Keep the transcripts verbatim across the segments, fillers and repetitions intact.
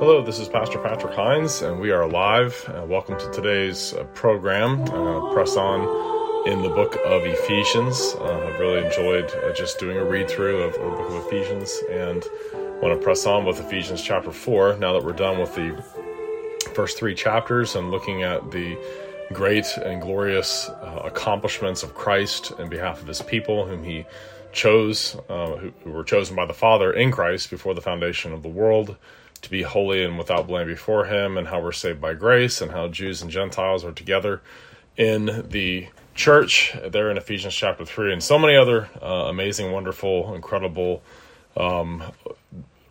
Hello, this is Pastor Patrick Hines, and we are live. Uh, welcome to today's uh, program, uh, Press On in the Book of Ephesians. Uh, I've really enjoyed uh, just doing a read-through of, of the Book of Ephesians, and want to press on with Ephesians chapter four, now that we're done with the first three chapters and looking at the great and glorious uh, accomplishments of Christ in behalf of his people, whom he chose, uh, who, who were chosen by the Father in Christ before the foundation of the world, to be holy and without blame before him, and how we're saved by grace, and how Jews and Gentiles are together in the church there in Ephesians chapter three, and so many other uh, amazing, wonderful, incredible um,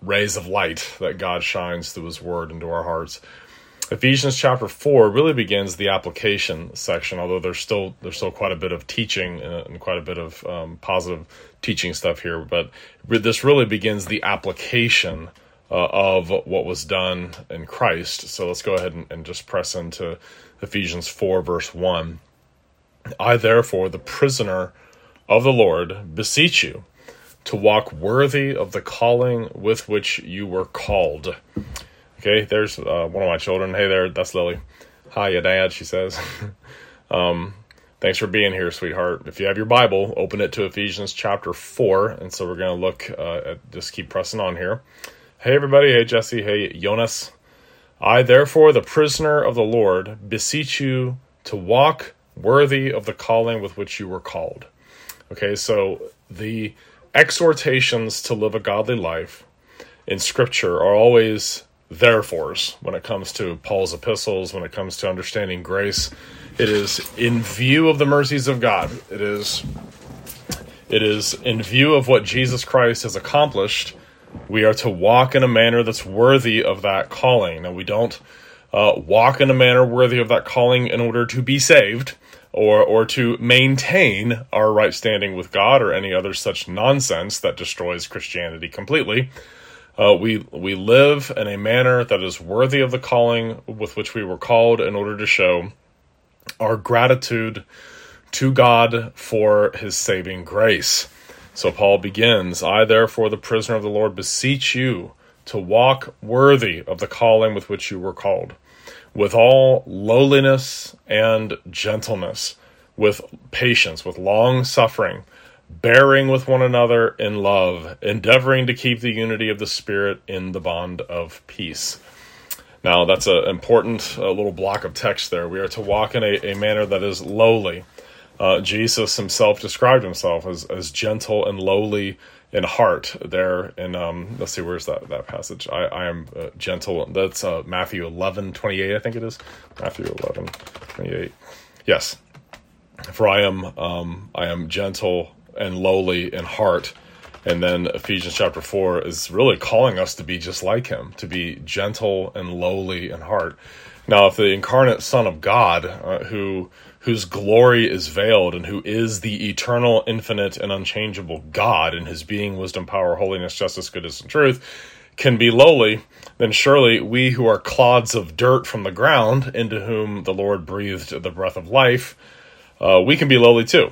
rays of light that God shines through his word into our hearts. Ephesians chapter four really begins the application section, although there's still there's still quite a bit of teaching and quite a bit of um, positive teaching stuff here, but this really begins the application Uh, of what was done in Christ. So let's go ahead and, and just press into Ephesians four, verse one. I therefore, the prisoner of the Lord, beseech you to walk worthy of the calling with which you were called. Okay, there's uh, one of my children. Hey there, that's Lily. Hi, your dad, she says. um, thanks for being here, sweetheart. If you have your Bible, open it to Ephesians chapter four. And so we're going to look uh, at, just keep pressing on here. Hey everybody, hey Jesse, hey Jonas. I therefore, the prisoner of the Lord, beseech you to walk worthy of the calling with which you were called. Okay, so the exhortations to live a godly life in Scripture are always therefores. When it comes to Paul's epistles, when it comes to understanding grace, it is in view of the mercies of God. It is, it is in view of what Jesus Christ has accomplished. We are to walk in a manner that's worthy of that calling. Now, we don't uh, walk in a manner worthy of that calling in order to be saved or or to maintain our right standing with God or any other such nonsense that destroys Christianity completely. Uh, we we live in a manner that is worthy of the calling with which we were called in order to show our gratitude to God for his saving grace. So Paul begins, I therefore, the prisoner of the Lord, beseech you to walk worthy of the calling with which you were called, with all lowliness and gentleness, with patience, with long suffering, bearing with one another in love, endeavoring to keep the unity of the Spirit in the bond of peace. Now, that's an important uh, little block of text there. We are to walk in a, a manner that is lowly. Uh, Jesus himself described himself as, as gentle and lowly in heart there. And um, let's see, where's that, that passage? I, I am uh, gentle. That's uh, Matthew eleven twenty eight, I think it is. Matthew eleven twenty eight. Yes. For I am, um, I am gentle and lowly in heart. And then Ephesians chapter four is really calling us to be just like him, to be gentle and lowly in heart. Now, if the incarnate Son of God, uh, who whose glory is veiled and who is the eternal, infinite, and unchangeable God in his being, wisdom, power, holiness, justice, goodness, and truth, can be lowly, then surely we who are clods of dirt from the ground, into whom the Lord breathed the breath of life, uh, we can be lowly too.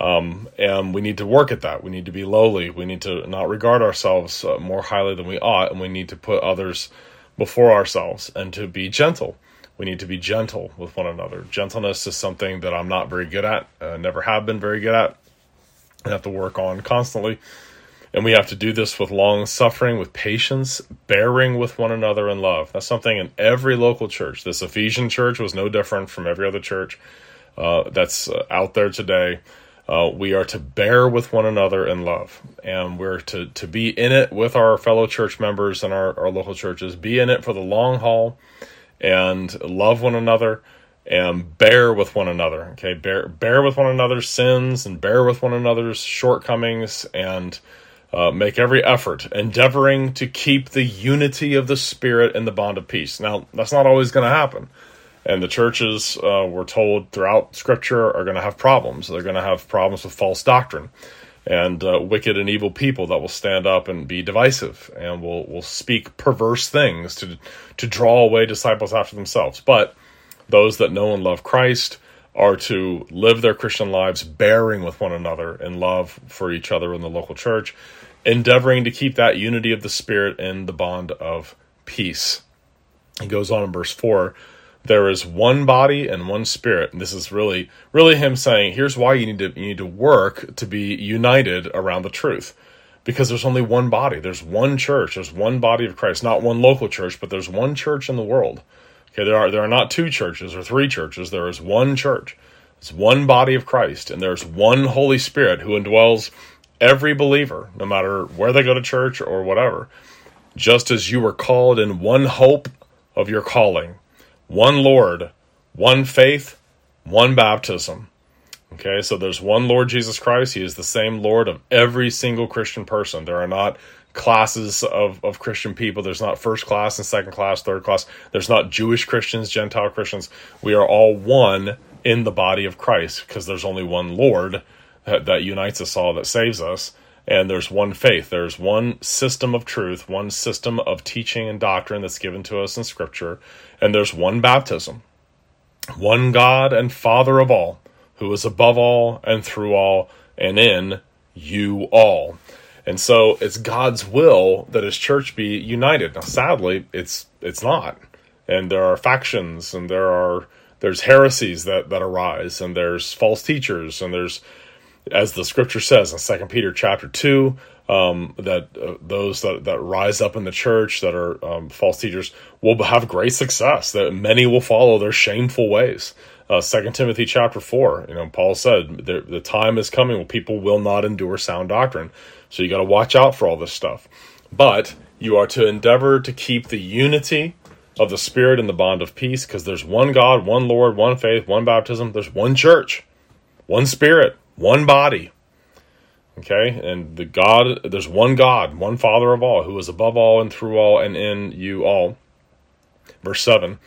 Um, and we need to work at that. We need to be lowly. We need to not regard ourselves uh, more highly than we ought, and we need to put others before ourselves and to be gentle. We need to be gentle with one another. Gentleness is something that I'm not very good at, uh, never have been very good at, and have to work on constantly. And we have to do this with long suffering, with patience, bearing with one another in love. That's something in every local church. This Ephesian church was no different from every other church uh, that's uh, out there today. Uh, we are to bear with one another in love, and we're to, to be in it with our fellow church members and our, our local churches, be in it for the long haul, and love one another, and bear with one another, okay? Bear bear with one another's sins, and bear with one another's shortcomings, and uh, make every effort, endeavoring to keep the unity of the Spirit in the bond of peace. Now, that's not always going to happen. And the churches, uh, we're told throughout Scripture, are going to have problems. They're going to have problems with false doctrine and uh, wicked and evil people that will stand up and be divisive and will will speak perverse things to to draw away disciples after themselves. But those that know and love Christ are to live their Christian lives bearing with one another in love for each other in the local church, endeavoring to keep that unity of the Spirit in the bond of peace. He goes on in verse four, there is one body and one spirit. And this is really, really him saying, here's why you need to you need to work to be united around the truth. Because there's only one body. There's one church. There's one body of Christ. Not one local church, but there's one church in the world. Okay, there are there are not two churches or three churches. There is one church. It's one body of Christ, and there's one Holy Spirit who indwells every believer, no matter where they go to church or whatever. Just as you were called in one hope of your calling, one Lord, one faith, one baptism. Okay, so there's one Lord Jesus Christ. He is the same Lord of every single Christian person. There are not classes of, of Christian people. There's not first class and second class, third class. There's not Jewish Christians, Gentile Christians. We are all one in the body of Christ because there's only one Lord that, that unites us all, that saves us. And there's one faith. There's one system of truth, one system of teaching and doctrine that's given to us in Scripture. And there's one baptism, one God and Father of all, who is above all and through all and in you all. And so it's God's will that his church be united. Now, sadly, it's it's not. And there are factions, and there are there's heresies that, that arise, and there's false teachers, and there's, as the scripture says in Second Peter chapter two, um, that uh, those that, that rise up in the church that are um, false teachers will have great success, that many will follow their shameful ways. Uh, Second Timothy chapter four, you know, Paul said, the, the time is coming when people will not endure sound doctrine. So you got to watch out for all this stuff. But you are to endeavor to keep the unity of the Spirit and the bond of peace, because there's one God, one Lord, one faith, one baptism. There's one church, one Spirit, one body. Okay, and the God, there's one God, one Father of all, who is above all and through all and in you all. Verse seven.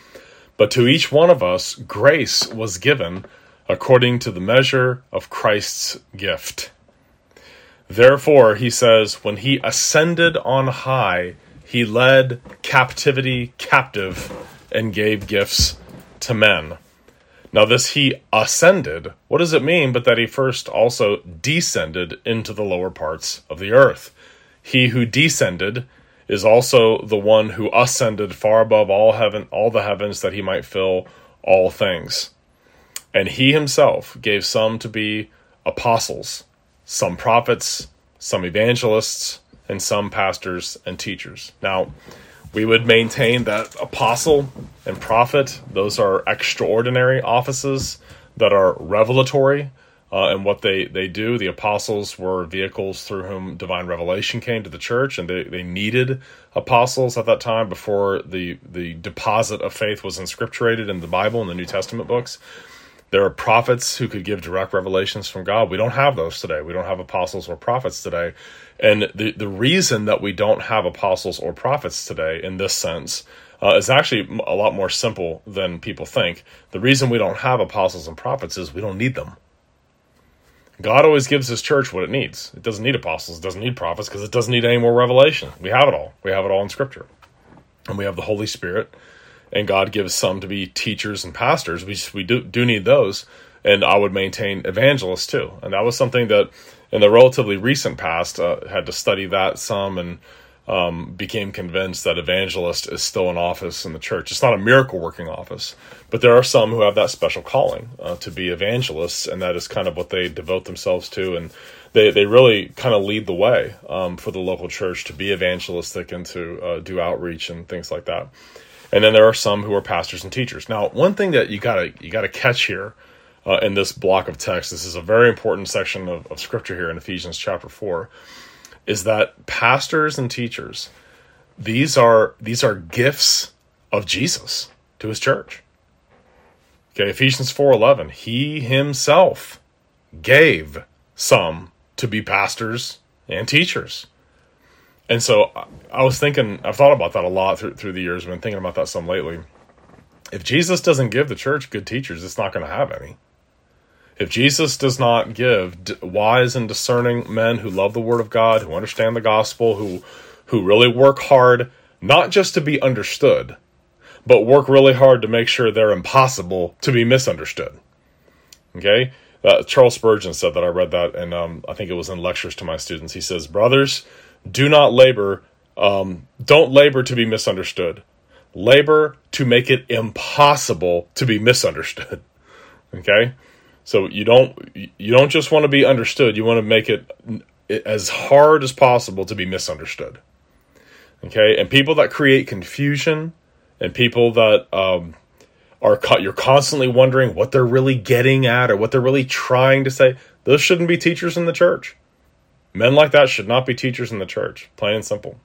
But to each one of us, grace was given according to the measure of Christ's gift. Therefore, he says, when he ascended on high, he led captivity captive and gave gifts to men. Now this he ascended, what does it mean but that he first also descended into the lower parts of the earth? He who descended is also the one who ascended far above all heaven, all the heavens, that he might fill all things. And he himself gave some to be apostles, some prophets, some evangelists, and some pastors and teachers. Now, we would maintain that apostle and prophet, those are extraordinary offices that are revelatory. Uh, and what they, they do, the apostles were vehicles through whom divine revelation came to the church, and they, they needed apostles at that time before the, the deposit of faith was inscripturated in the Bible and the New Testament books. There are prophets who could give direct revelations from God. We don't have those today. We don't have apostles or prophets today. And the, the reason that we don't have apostles or prophets today in this sense Uh, it's actually a lot more simple than people think. The reason we don't have apostles and prophets is we don't need them. God always gives his church what it needs. It doesn't need apostles. It doesn't need prophets, because it doesn't need any more revelation. We have it all. We have it all in Scripture. And we have the Holy Spirit. And God gives some to be teachers and pastors. We just, we do, do need those. And I would maintain evangelists too. And that was something that in the relatively recent past, uh, had to study that some and Um, became convinced that evangelist is still an office in the church. It's not a miracle-working office, but there are some who have that special calling uh, to be evangelists, and that is kind of what they devote themselves to, and they, they really kind of lead the way um, for the local church to be evangelistic and to uh, do outreach and things like that. And then there are some who are pastors and teachers. Now, one thing that you gotta you gotta catch here uh, in this block of text, this is a very important section of, of Scripture here in Ephesians chapter four, is that pastors and teachers, these are these are gifts of Jesus to his church. Okay, Ephesians four eleven, he himself gave some to be pastors and teachers. And so I was thinking, I've thought about that a lot through, through the years. I've been thinking about that some lately. If Jesus doesn't give the church good teachers, it's not going to have any. If Jesus does not give wise and discerning men who love the Word of God, who understand the gospel, who who really work hard, not just to be understood, but work really hard to make sure they're impossible to be misunderstood. Okay? Uh, Charles Spurgeon said that. I read that, and um, I think it was in lectures to my students. He says, brothers, do not labor, um, don't labor to be misunderstood. labor to make it impossible to be misunderstood. Okay? So you don't you don't just want to be understood. You want to make it as hard as possible to be misunderstood. Okay? And people that create confusion and people that um, are co- you're constantly wondering what they're really getting at or what they're really trying to say, those shouldn't be teachers in the church. Men like that should not be teachers in the church, plain and simple.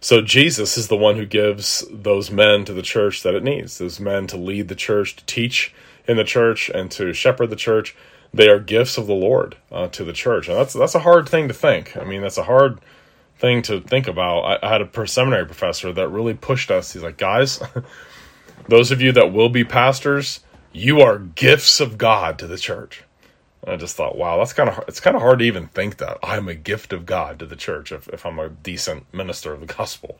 So Jesus is the one who gives those men to the church that it needs, those men to lead the church, to teach in the church, and to shepherd the church. They are gifts of the Lord uh, to the church. And that's that's a hard thing to think. I mean, that's a hard thing to think about. I, I had a seminary professor that really pushed us. He's like, guys, those of you that will be pastors, you are gifts of God to the church. I just thought, wow, that's kind of it's kind of hard to even think that I'm a gift of God to the church if, if I'm a decent minister of the gospel.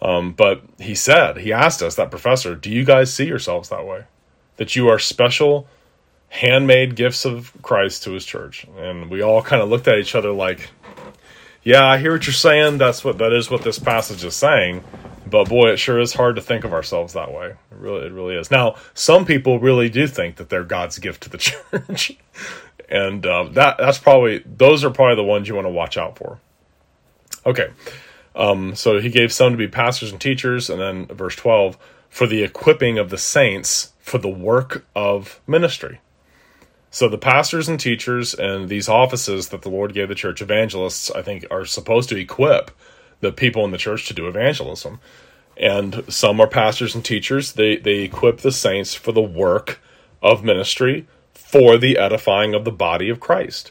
Um, but he said, he asked us, that professor, do you guys see yourselves that way? That you are special, handmade gifts of Christ to his church. And we all kind of looked at each other like, yeah, I hear what you're saying. That's what that is what this passage is saying. But boy, it sure is hard to think of ourselves that way. It really, it really is. Now, some people really do think that they're God's gift to the church. And uh, that that's probably, those are probably the ones you want to watch out for. Okay, um, so he gave some to be pastors and teachers, and then verse twelve, for the equipping of the saints for the work of ministry. So the pastors and teachers and these offices that the Lord gave the church, evangelists, I think, are supposed to equip the people in the church to do evangelism. And some are pastors and teachers. They they equip the saints for the work of ministry, for the edifying of the body of Christ.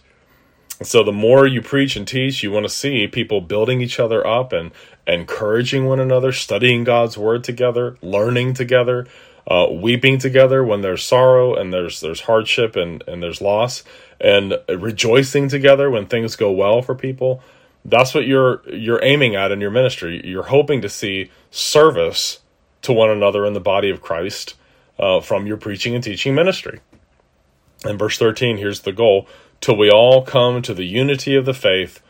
And so the more you preach and teach, you want to see people building each other up and encouraging one another, studying God's word together, learning together, uh, weeping together when there's sorrow and there's there's hardship and, and there's loss, and rejoicing together when things go well for people. That's what you're you're aiming at in your ministry. You're hoping to see service to one another in the body of Christ uh, from your preaching and teaching ministry. And verse thirteen, here's the goal, till we all come to the unity of the faith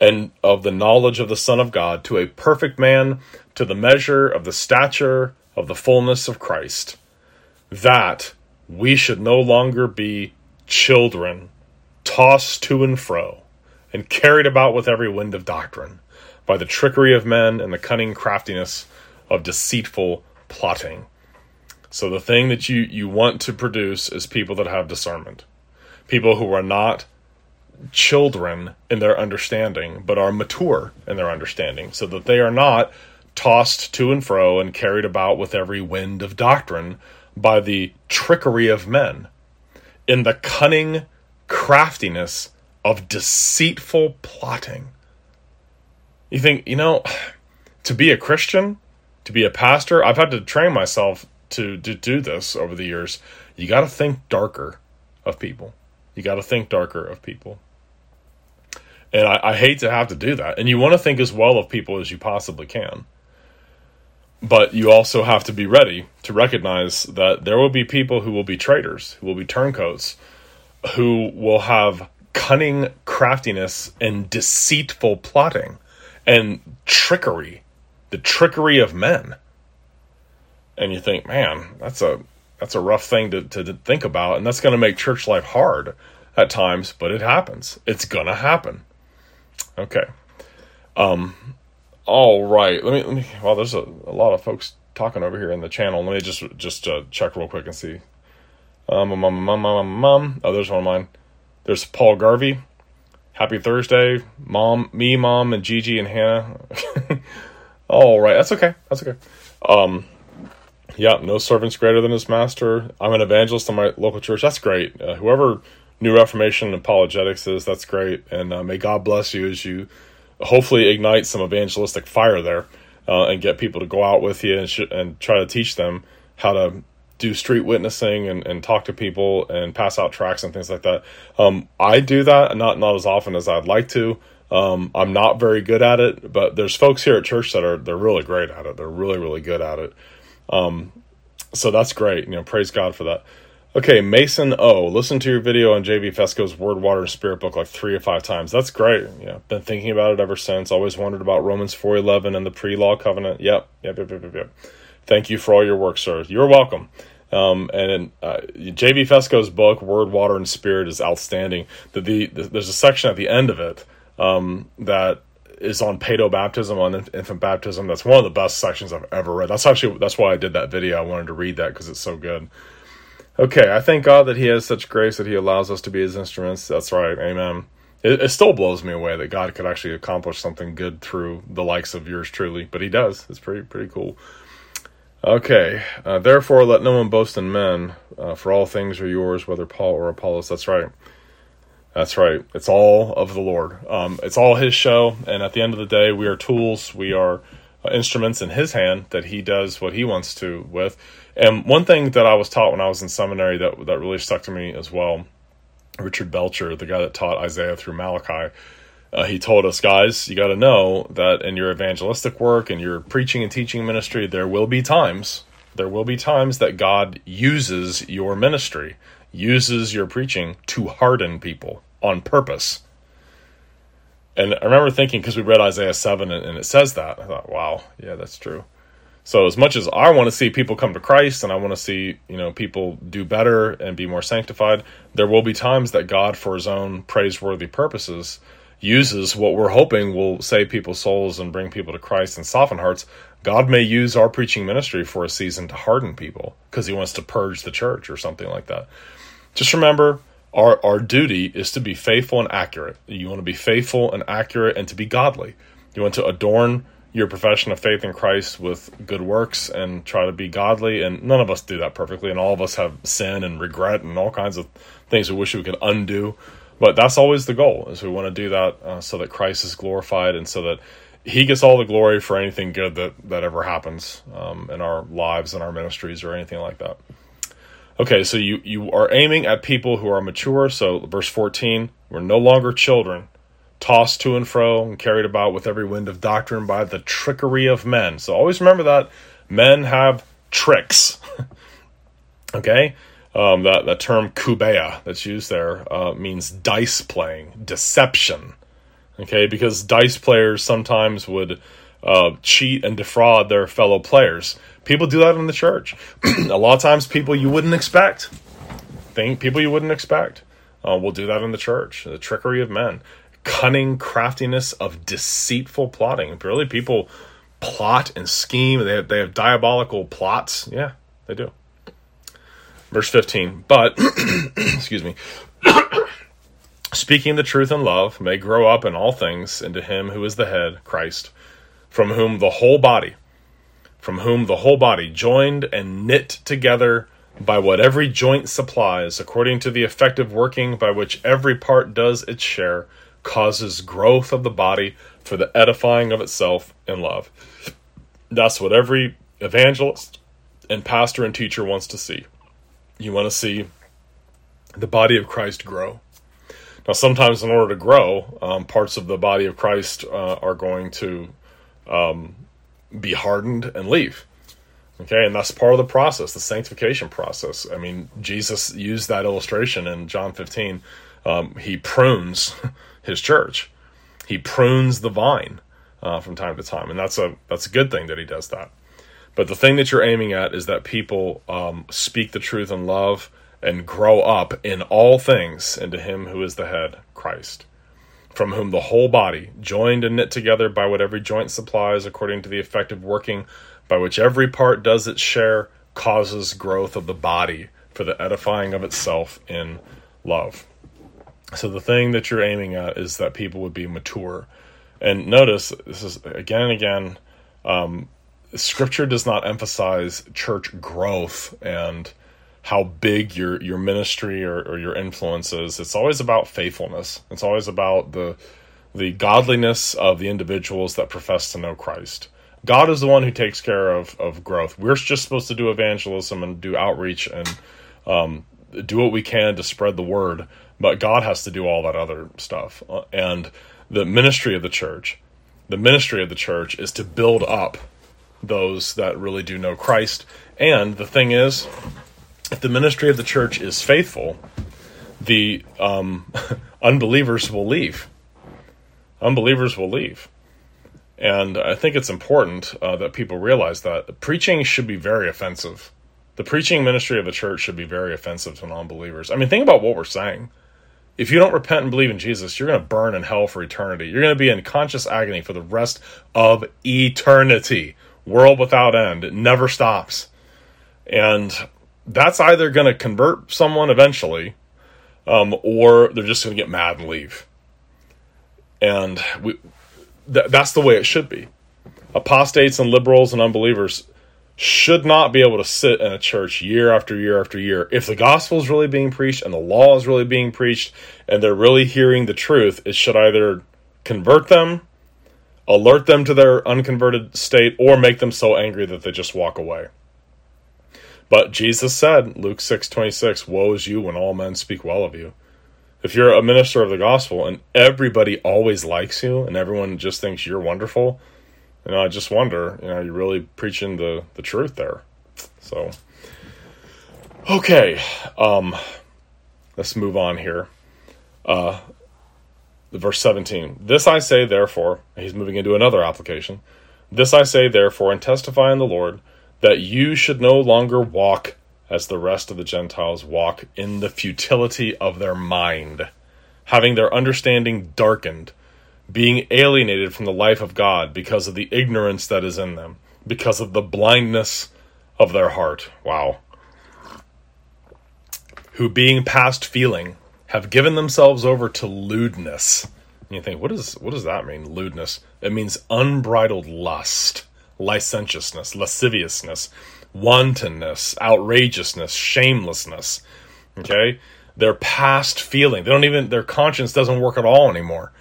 and of the knowledge of the Son of God, to a perfect man, to the measure of the stature of the fullness of Christ, that we should no longer be children, tossed to and fro, and carried about with every wind of doctrine, by the trickery of men and the cunning craftiness of deceitful plotting. So the thing that you, you want to produce is people that have discernment. People who are not children in their understanding, but are mature in their understanding, so that they are not tossed to and fro and carried about with every wind of doctrine by the trickery of men, in the cunning craftiness of deceitful plotting. You think, you know, to be a Christian, to be a pastor, I've had to train myself To, to do this over the years. You got to think darker of people. You got to think darker of people. And I, I hate to have to do that. And you want to think as well of people as you possibly can. But you also have to be ready to recognize that there will be people who will be traitors, who will be turncoats, who will have cunning craftiness and deceitful plotting and trickery, the trickery of men. And you think, man, that's a that's a rough thing to, to, to think about, and that's going to make church life hard at times, but it happens. It's going to happen. Okay. Um. All right. Let me. Let me well, there's a, a lot of folks talking over here in the channel. Let me just just uh, check real quick and see. Um, um, um, um, um, um. Oh, there's one of mine. There's Paul Garvey. Happy Thursday, mom, me, mom, and Gigi and Hannah. All right. That's okay. That's okay. Um. Yeah, no servant's greater than his master. I'm an evangelist in my local church. That's great. Uh, whoever New Reformation Apologetics is, that's great. And uh, may God bless you as you hopefully ignite some evangelistic fire there uh, and get people to go out with you and, sh- and try to teach them how to do street witnessing and, and talk to people and pass out tracts and things like that. Um, I do that, not not as often as I'd like to. Um, I'm not very good at it, but there's folks here at church that are they're really great at it. They're really, really good at it. Um, so that's great. You know, praise God for that. Okay, Mason O. Listen to your video on J V Fesco's Word, Water, and Spirit book like three or five times. That's great. Yeah, been thinking about it ever since. Always wondered about Romans four eleven and the pre-law covenant. Yep, yep, yep, yep, yep. yep. Thank you for all your work, sir. You're welcome. Um, and uh, J V Fesco's book, Word, Water, and Spirit, is outstanding. The, the, the There's a section at the end of it um, that is on paedobaptism, on infant baptism. That's one of the best sections I've ever read. That's actually that's why I did that video. I wanted to read that because it's so good. Okay, I thank God that he has such grace that he allows us to be his instruments. That's right, amen. It, it still blows me away that God could actually accomplish something good through the likes of yours truly, but he does. It's pretty pretty cool. Okay, uh, therefore let no one boast in men, uh, for all things are yours, whether Paul or Apollos. That's right. That's right. It's all of the Lord. Um, it's all his show, and at the end of the day, we are tools. We are instruments in his hand that he does what he wants to with. And one thing that I was taught when I was in seminary that that really stuck to me as well, Richard Belcher, the guy that taught Isaiah through Malachi, uh, he told us, guys, you got to know that in your evangelistic work and your preaching and teaching ministry, there will be times, there will be times that God uses your ministry, uses your preaching to harden people on purpose. And I remember thinking, because we read Isaiah seven and, and it says that, I thought, wow, yeah, that's true. So as much as I want to see people come to Christ and I want to see, you know, people do better and be more sanctified, there will be times that God, for his own praiseworthy purposes, uses what we're hoping will save people's souls and bring people to Christ and soften hearts. God may use our preaching ministry for a season to harden people because he wants to purge the church or something like that. Just remember, Our our duty is to be faithful and accurate. You want to be faithful and accurate and to be godly. You want to adorn your profession of faith in Christ with good works and try to be godly. And none of us do that perfectly. And all of us have sin and regret and all kinds of things we wish we could undo. But that's always the goal, is we want to do that uh, so that Christ is glorified and so that he gets all the glory for anything good that, that ever happens um, in our lives and our ministries or anything like that. Okay, so you, you are aiming at people who are mature. So verse fourteen, we're no longer children, tossed to and fro and carried about with every wind of doctrine by the trickery of men. So always remember that men have tricks. Okay, um, that, that term kubeia that's used there uh, means dice playing, deception. Okay, because dice players sometimes would uh, cheat and defraud their fellow players. People do that in the church. A lot of times people you wouldn't expect. Think people you wouldn't expect uh, will do that in the church. The trickery of men. Cunning craftiness of deceitful plotting. Really, people plot and scheme. They have, they have diabolical plots. Yeah, they do. Verse fifteen. But, excuse me. Speaking the truth in love may grow up in all things into him who is the head, Christ, from whom the whole body... from whom the whole body, joined and knit together by what every joint supplies, according to the effective working by which every part does its share, causes growth of the body for the edifying of itself in love. That's what every evangelist and pastor and teacher wants to see. You want to see the body of Christ grow. Now, sometimes in order to grow, um, parts of the body of Christ uh, are going to... Um, be hardened and leave. Okay, and that's part of the process, the sanctification process. I mean, Jesus used that illustration in John fifteen. Um, he prunes his church. He prunes the vine uh, from time to time, and that's a that's a good thing that he does that. But the thing that you're aiming at is that people um, speak the truth in love and grow up in all things into him who is the head, Christ, from whom the whole body, joined and knit together by what every joint supplies, according to the effective working by which every part does its share, causes growth of the body for the edifying of itself in love. So the thing that you're aiming at is that people would be mature. And notice, this is again and again, um, Scripture does not emphasize church growth and how big your, your ministry or, or your influence is. It's always about faithfulness. It's always about the the godliness of the individuals that profess to know Christ. God is the one who takes care of, of growth. We're just supposed to do evangelism and do outreach and um, do what we can to spread the word, but God has to do all that other stuff. And the ministry of the church, the ministry of the church is to build up those that really do know Christ. And the thing is, if the ministry of the church is faithful, the um, unbelievers will leave. Unbelievers will leave. And I think it's important uh, that people realize that preaching should be very offensive. The preaching ministry of the church should be very offensive to non-believers. I mean, think about what we're saying. If you don't repent and believe in Jesus, you're going to burn in hell for eternity. You're going to be in conscious agony for the rest of eternity. World without end. It never stops. And that's either going to convert someone eventually, um, or they're just going to get mad and leave. And we, th- that's the way it should be. Apostates and liberals and unbelievers should not be able to sit in a church year after year after year. If the gospel is really being preached and the law is really being preached and they're really hearing the truth, it should either convert them, alert them to their unconverted state, or make them so angry that they just walk away. But Jesus said, Luke six twenty-six, woe is you when all men speak well of you. If you're a minister of the gospel and everybody always likes you and everyone just thinks you're wonderful, you know, I just wonder, you know, you're really preaching the, the truth there. So, okay, um, let's move on here. Uh, verse seventeen, this I say, therefore, he's moving into another application. This I say, therefore, and testify in the Lord, that you should no longer walk as the rest of the Gentiles walk, in the futility of their mind, having their understanding darkened, being alienated from the life of God because of the ignorance that is in them, because of the blindness of their heart. Wow. Who, being past feeling, have given themselves over to lewdness. And you think, what is, what does that mean, lewdness? It means unbridled lust, licentiousness, lasciviousness, wantonness, outrageousness, shamelessness. Okay? Their past feeling. They don't even, their conscience doesn't work at all anymore.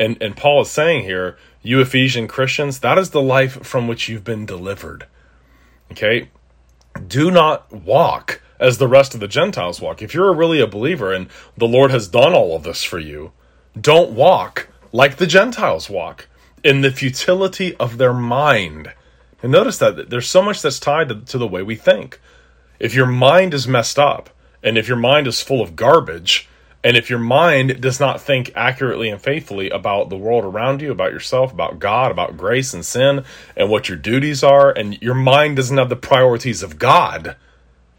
And and Paul is saying here, you Ephesian Christians, that is the life from which you've been delivered. Okay? Do not walk as the rest of the Gentiles walk. If you're really a believer and the Lord has done all of this for you, don't walk like the Gentiles walk, in the futility of their mind. And notice that there's so much that's tied to, to the way we think. If your mind is messed up, and if your mind is full of garbage, and if your mind does not think accurately and faithfully about the world around you, about yourself, about God, about grace and sin, and what your duties are, and your mind doesn't have the priorities of God,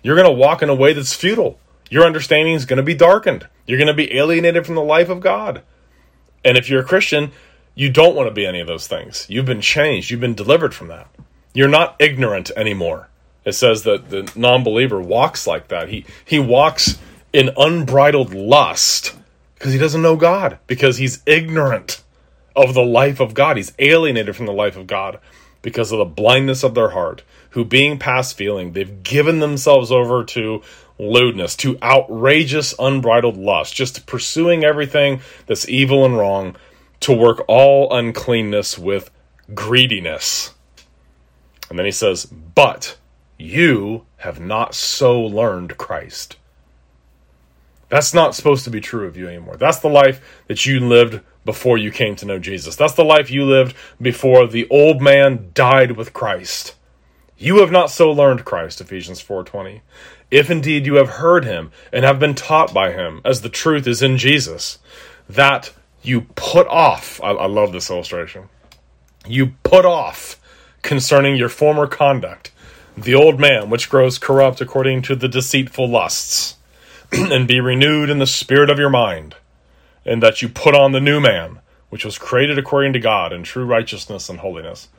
you're going to walk in a way that's futile. Your understanding is going to be darkened. You're going to be alienated from the life of God. And if you're a Christian, you don't want to be any of those things. You've been changed. You've been delivered from that. You're not ignorant anymore. It says that the non-believer walks like that. He he walks in unbridled lust, because he doesn't know God, because he's ignorant of the life of God. He's alienated from the life of God because of the blindness of their heart, who, being past feeling, they've given themselves over to lewdness, to outrageous, unbridled lust, just pursuing everything that's evil and wrong, to work all uncleanness with greediness. And then he says, but you have not so learned Christ. That's not supposed to be true of you anymore. That's the life that you lived before you came to know Jesus. That's the life you lived before the old man died with Christ. You have not so learned Christ, Ephesians four twenty. If indeed you have heard him and have been taught by him, as the truth is in Jesus, that you put off, I, I love this illustration, you put off concerning your former conduct the old man, which grows corrupt according to the deceitful lusts, and be renewed in the spirit of your mind, and that you put on the new man, which was created according to God in true righteousness and holiness.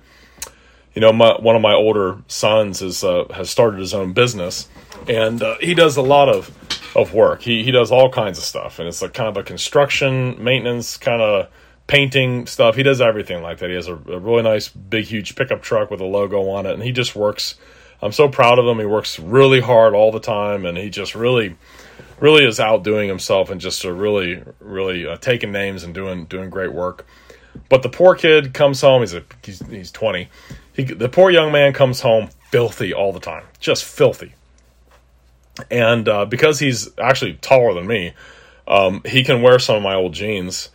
You know, my, one of my older sons is, uh, has started his own business, and uh, he does a lot of, of work. He he does all kinds of stuff, and it's like kind of a construction, maintenance, kind of painting stuff. He does everything like that. He has a, a really nice, big, huge pickup truck with a logo on it, and he just works. I'm so proud of him. He works really hard all the time, and he just really... really is outdoing himself and just a really, really uh, taking names and doing doing great work. But the poor kid comes home. He's a he's, he's twenty. He, the poor young man comes home filthy all the time, just filthy. And uh, because he's actually taller than me, um, he can wear some of my old jeans.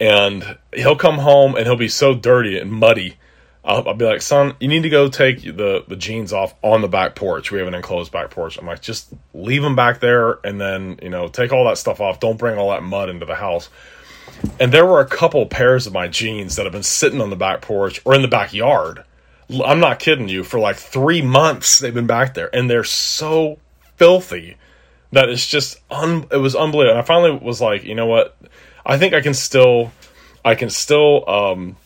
And he'll come home and he'll be so dirty and muddy I'll, I'll be like, son, you need to go take the, the jeans off on the back porch. We have an enclosed back porch. I'm like, just leave them back there, and then, you know, take all that stuff off. Don't bring all that mud into the house. And there were a couple pairs of my jeans that have been sitting on the back porch or in the backyard. I'm not kidding you. For like three months, they've been back there, and they're so filthy that it's just un- it was unbelievable. And I finally was like, you know what? I think I can still, I can still um,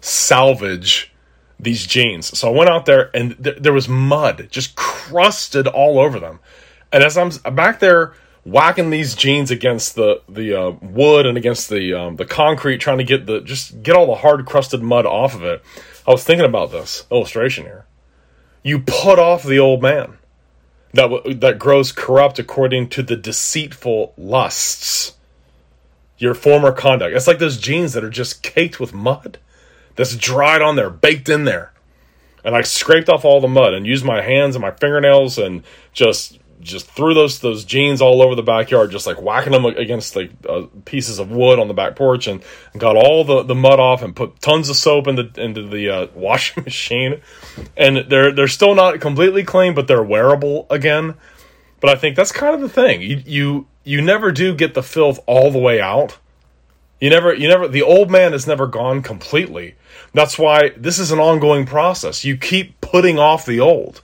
salvage these jeans. So I went out there, and th- there was mud just crusted all over them. And as I'm back there whacking these jeans against the the uh, wood and against the um, the concrete, trying to get the just get all the hard crusted mud off of it, I was thinking about this illustration here. You put off the old man that w- that grows corrupt according to the deceitful lusts, your former conduct. It's like those jeans that are just caked with mud that's dried on there, baked in there. And I scraped off all the mud and used my hands and my fingernails and just just threw those those jeans all over the backyard, just like whacking them against like uh, pieces of wood on the back porch, and, and got all the, the mud off and put tons of soap into into the uh, washing machine. And they're they're still not completely clean, but they're wearable again. But I think that's kind of the thing. You you you never do get the filth all the way out. You never you never the old man is never gone completely. That's why this is an ongoing process. You keep putting off the old.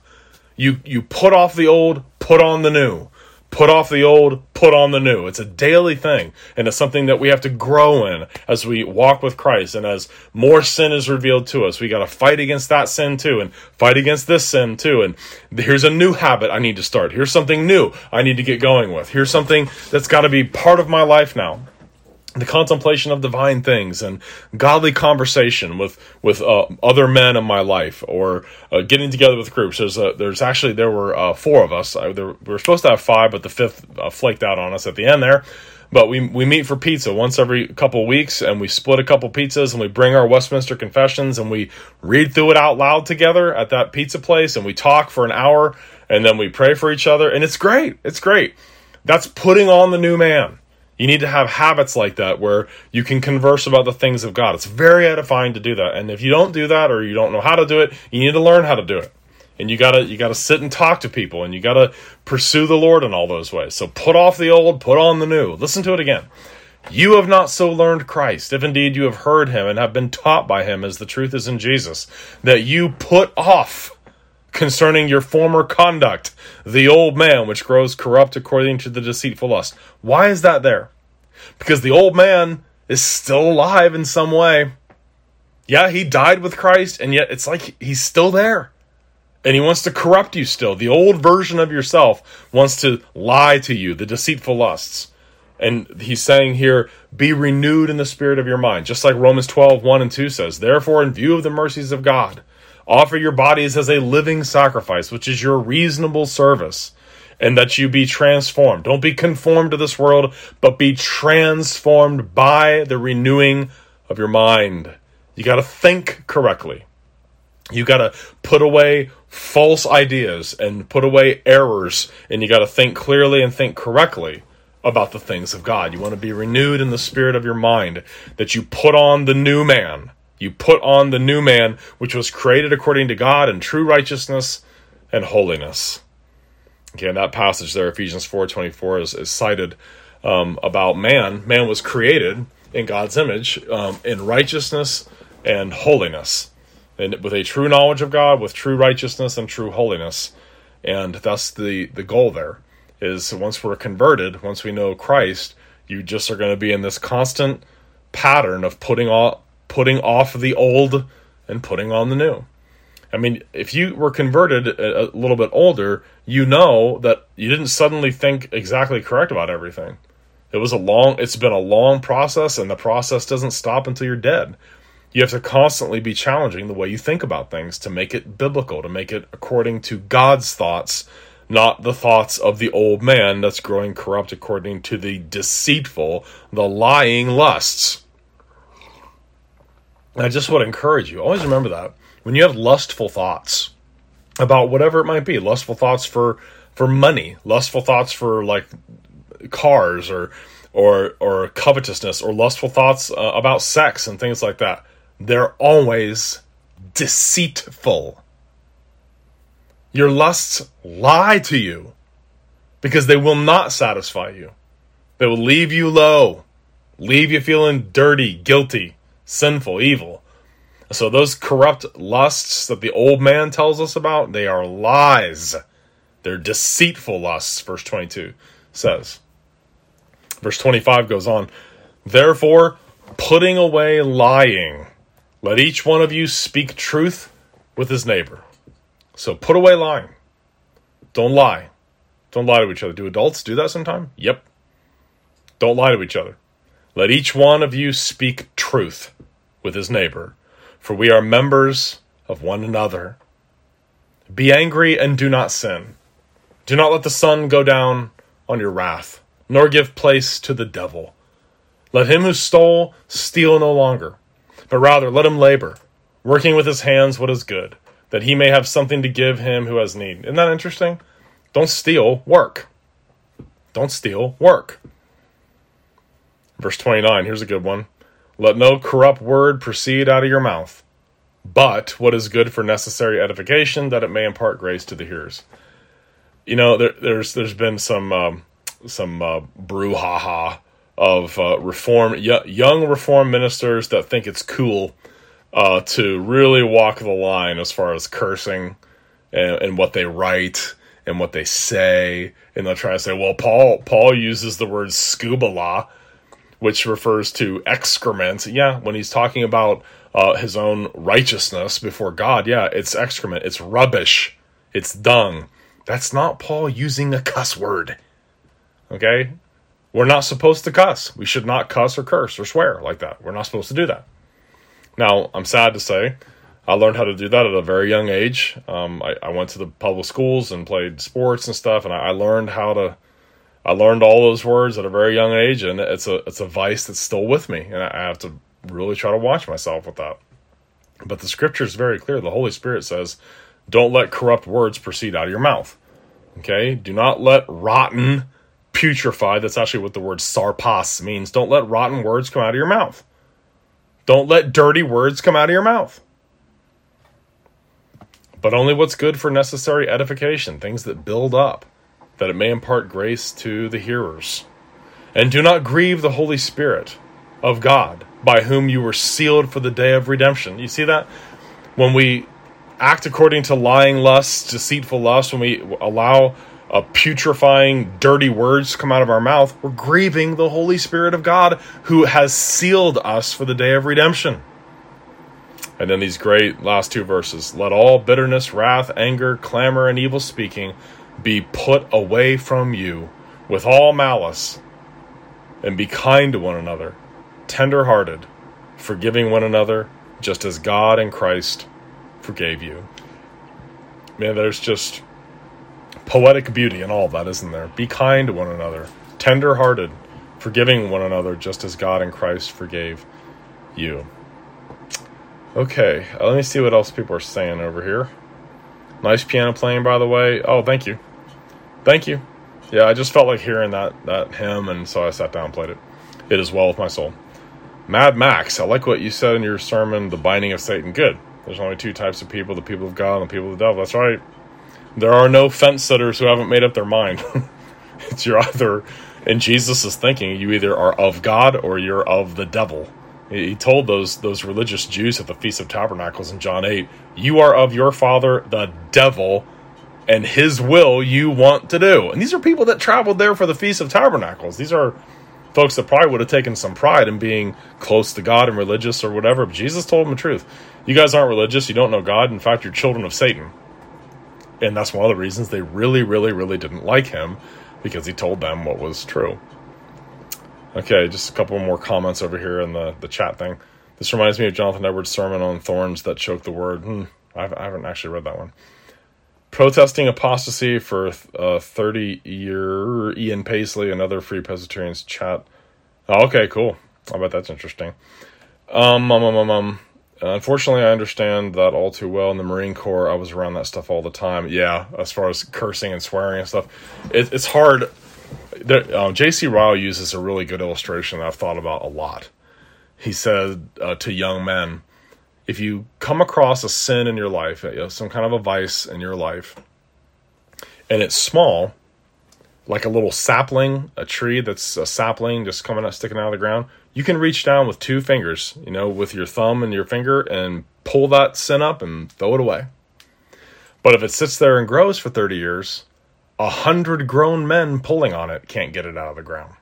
You you put off the old, put on the new. Put off the old, put on the new. It's a daily thing, and it's something that we have to grow in as we walk with Christ, and as more sin is revealed to us, we got to fight against that sin too, and fight against this sin too, and here's a new habit I need to start. Here's something new I need to get going with. Here's something that's got to be part of my life now. The contemplation of divine things and godly conversation with with uh, other men in my life, or uh, getting together with groups. There's a, there's actually there were uh, four of us. I, there, we were supposed to have five, but the fifth uh, flaked out on us at the end there. But we we meet for pizza once every couple of weeks, and we split a couple pizzas, and we bring our Westminster Confessions, and we read through it out loud together at that pizza place, and we talk for an hour, and then we pray for each other, and it's great. It's great. That's putting on the new man. You need to have habits like that where you can converse about the things of God. It's very edifying to do that. And if you don't do that, or you don't know how to do it, you need to learn how to do it. And you gotta you gotta sit and talk to people, and you gotta pursue the Lord in all those ways. So put off the old, put on the new. Listen to it again. You have not so learned Christ, if indeed you have heard him and have been taught by him, as the truth is in Jesus, that you put off concerning your former conduct the old man, which grows corrupt according to the deceitful lust. Why is that there? Because the old man is still alive in some way. Yeah, he died with Christ, and yet it's like he's still there. And he wants to corrupt you still. The old version of yourself wants to lie to you, the deceitful lusts. And he's saying here, be renewed in the spirit of your mind. Just like Romans twelve, one and two says, therefore, in view of the mercies of God, offer your bodies as a living sacrifice, which is your reasonable service, and that you be transformed. Don't be conformed to this world, but be transformed by the renewing of your mind. You got to think correctly. You got to put away false ideas and put away errors, and you got to think clearly and think correctly about the things of God. You want to be renewed in the spirit of your mind, that you put on the new man. You put on the new man, which was created according to God in true righteousness and holiness. Okay, and that passage there, Ephesians four twenty-four, is, is cited um, about man. Man was created in God's image um, in righteousness and holiness, and with a true knowledge of God, with true righteousness and true holiness. And that's the, the goal there, is once we're converted, once we know Christ, you just are going to be in this constant pattern of putting off, putting off the old and putting on the new. I mean, if you were converted a little bit older, you know that you didn't suddenly think exactly correct about everything. It was a long, it's been a long process, and the process doesn't stop until you're dead. You have to constantly be challenging the way you think about things to make it biblical, to make it according to God's thoughts, not the thoughts of the old man that's growing corrupt according to the deceitful, the lying lusts. And I just want to encourage you, always remember that. When you have lustful thoughts about whatever it might be, lustful thoughts for, for money, lustful thoughts for like cars, or or or covetousness, or lustful thoughts uh, about sex and things like that, they're always deceitful. Your lusts lie to you because they will not satisfy you. They will leave you low, leave you feeling dirty, guilty, sinful, evil. So those corrupt lusts that the old man tells us about, they are lies. They're deceitful lusts, verse twenty-two says. Verse twenty-five goes on, therefore, putting away lying, let each one of you speak truth with his neighbor. So put away lying. Don't lie. Don't lie to each other. Do adults do that sometime? Yep. Don't lie to each other. Let each one of you speak truth with his neighbor, for we are members of one another. Be angry and do not sin. Do not let the sun go down on your wrath, nor give place to the devil. Let him who stole steal no longer, but rather let him labor, working with his hands what is good, that he may have something to give him who has need. Isn't that interesting? Don't steal, work. Don't steal, work. Verse twenty-nine, here's a good one. Let no corrupt word proceed out of your mouth, but what is good for necessary edification, that it may impart grace to the hearers. You know, there, there's there's been some um, some uh, brouhaha of uh, reform y- young reform ministers that think it's cool uh, to really walk the line as far as cursing and, and what they write and what they say, and they'll try to say, well, Paul Paul uses the word scubala, which refers to excrement. Yeah, when he's talking about uh, his own righteousness before God, yeah, it's excrement, it's rubbish, it's dung. That's not Paul using a cuss word, okay? We're not supposed to cuss. We should not cuss or curse or swear like that. We're not supposed to do that. Now, I'm sad to say, I learned how to do that at a very young age. Um, I, I went to the public schools and played sports and stuff, and I, I learned how to I learned all those words at a very young age, and it's a it's a vice that's still with me, and I have to really try to watch myself with that. But the scripture is very clear. The Holy Spirit says, don't let corrupt words proceed out of your mouth. Okay? Do not let rotten, putrefied, that's actually what the word sarpas means. Don't let rotten words come out of your mouth. Don't let dirty words come out of your mouth. But only what's good for necessary edification, things that build up, that it may impart grace to the hearers. And do not grieve the Holy Spirit of God, by whom you were sealed for the day of redemption. You see that? When we act according to lying lusts, deceitful lusts, when we allow a putrefying, dirty words to come out of our mouth, we're grieving the Holy Spirit of God, who has sealed us for the day of redemption. And then these great last two verses. Let all bitterness, wrath, anger, clamor, and evil speaking be put away from you with all malice, and be kind to one another, tender-hearted, forgiving one another, just as God in Christ forgave you. Man, there's just poetic beauty in all that, isn't there? Be kind to one another, tender-hearted, forgiving one another, just as God in Christ forgave you. Okay, let me see what else people are saying over here. Nice piano playing, by the way. Oh, thank you. Thank you. Yeah, I just felt like hearing that that hymn, and so I sat down and played it. It is well with my soul. Mad Max, I like what you said in your sermon, The Binding of Satan. Good. There's only two types of people, the people of God and the people of the devil. That's right. There are no fence-sitters who haven't made up their mind. It's you're either, in Jesus' thinking, you either are of God or you're of the devil. He told those those religious Jews at the Feast of Tabernacles in John eight, you are of your father, the devil, and his will you want to do. And these are people that traveled there for the Feast of Tabernacles. These are folks that probably would have taken some pride in being close to God and religious or whatever. But Jesus told them the truth. You guys aren't religious. You don't know God. In fact, you're children of Satan. And that's one of the reasons they really, really, really didn't like him, because he told them what was true. Okay, just a couple more comments over here in the, the chat thing. This reminds me of Jonathan Edwards' sermon on thorns that choke the word. Hmm, I haven't actually read that one. Protesting apostasy for a thirty-year Ian Paisley, another Free Presbyterians chat. Oh, okay, cool. I bet that's interesting. Um, um, um, um, um. Unfortunately, I understand that all too well. In the Marine Corps, I was around that stuff all the time. Yeah, as far as cursing and swearing and stuff. It, it's hard... There, uh, J C Ryle uses a really good illustration that I've thought about a lot. He said uh, to young men, if you come across a sin in your life, you know, some kind of a vice in your life, and it's small, like a little sapling, a tree that's a sapling just coming out, sticking out of the ground, you can reach down with two fingers, you know, with your thumb and your finger, and pull that sin up and throw it away. But if it sits there and grows for thirty years, a hundred grown men pulling on it can't get it out of the ground.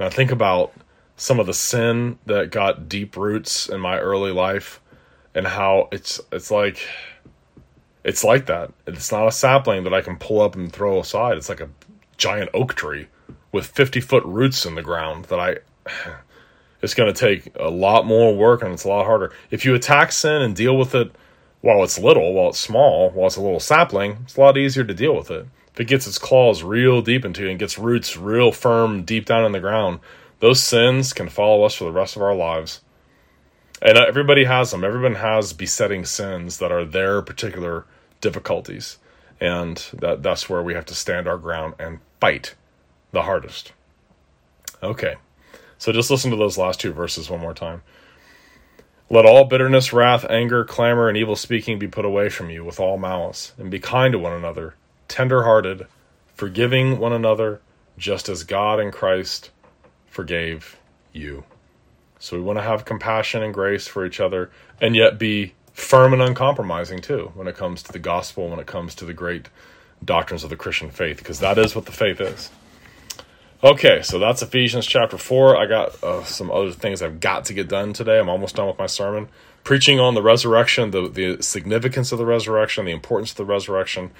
Now think about some of the sin that got deep roots in my early life, and how it's it's like it's like that. It's not a sapling that I can pull up and throw aside. It's like a giant oak tree with fifty foot roots in the ground that I it's going to take a lot more work, and it's a lot harder. If you attack sin and deal with it while it's little, while it's small, while it's a little sapling, it's a lot easier to deal with it. If it gets its claws real deep into you and gets roots real firm deep down in the ground, those sins can follow us for the rest of our lives. And everybody has them. Everyone has besetting sins that are their particular difficulties. And that, that's where we have to stand our ground and fight the hardest. Okay, so just listen to those last two verses one more time. Let all bitterness, wrath, anger, clamor, and evil speaking be put away from you with all malice, and be kind to one another, tender-hearted, forgiving one another, just as God in Christ forgave you. So we want to have compassion and grace for each other, and yet be firm and uncompromising too when it comes to the gospel, when it comes to the great doctrines of the Christian faith, because that is what the faith is. Okay, so that's Ephesians chapter four. I got uh, some other things I've got to get done today. I'm almost done with my sermon. Preaching on the resurrection, the, the significance of the resurrection, the importance of the resurrection.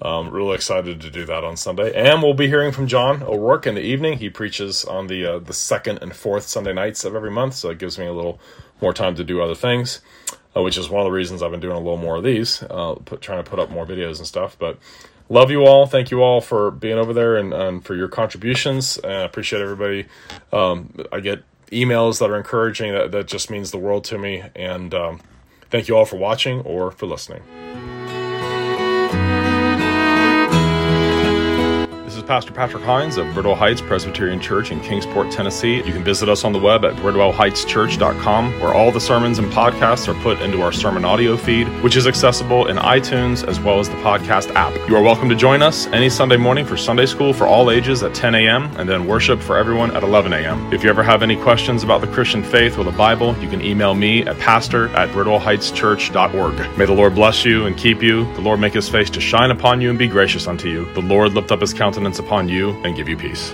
Um, really excited to do that on Sunday. And we'll be hearing from John O'Rourke in the evening. He preaches on the uh, the second and fourth Sunday nights of every month, so it gives me a little more time to do other things, uh, which is one of the reasons I've been doing a little more of these, uh, put, trying to put up more videos and stuff. But love you all. Thank you all for being over there and, and for your contributions. I uh, appreciate everybody. Um, I get emails that are encouraging. That, that just means the world to me. And um, thank you all for watching or for listening. Pastor Patrick Hines of Bridwell Heights Presbyterian Church in Kingsport, Tennessee. You can visit us on the web at Bridwell Heights Church dot com, where all the sermons and podcasts are put into our sermon audio feed, which is accessible in iTunes as well as the podcast app. You are welcome to join us any Sunday morning for Sunday school for all ages at ten a.m. and then worship for everyone at eleven a.m. If you ever have any questions about the Christian faith or the Bible, you can email me at pastor at Bridwell Heights Church dot org. May the Lord bless you and keep you. The Lord make his face to shine upon you and be gracious unto you. The Lord lift up his countenance upon you and give you peace.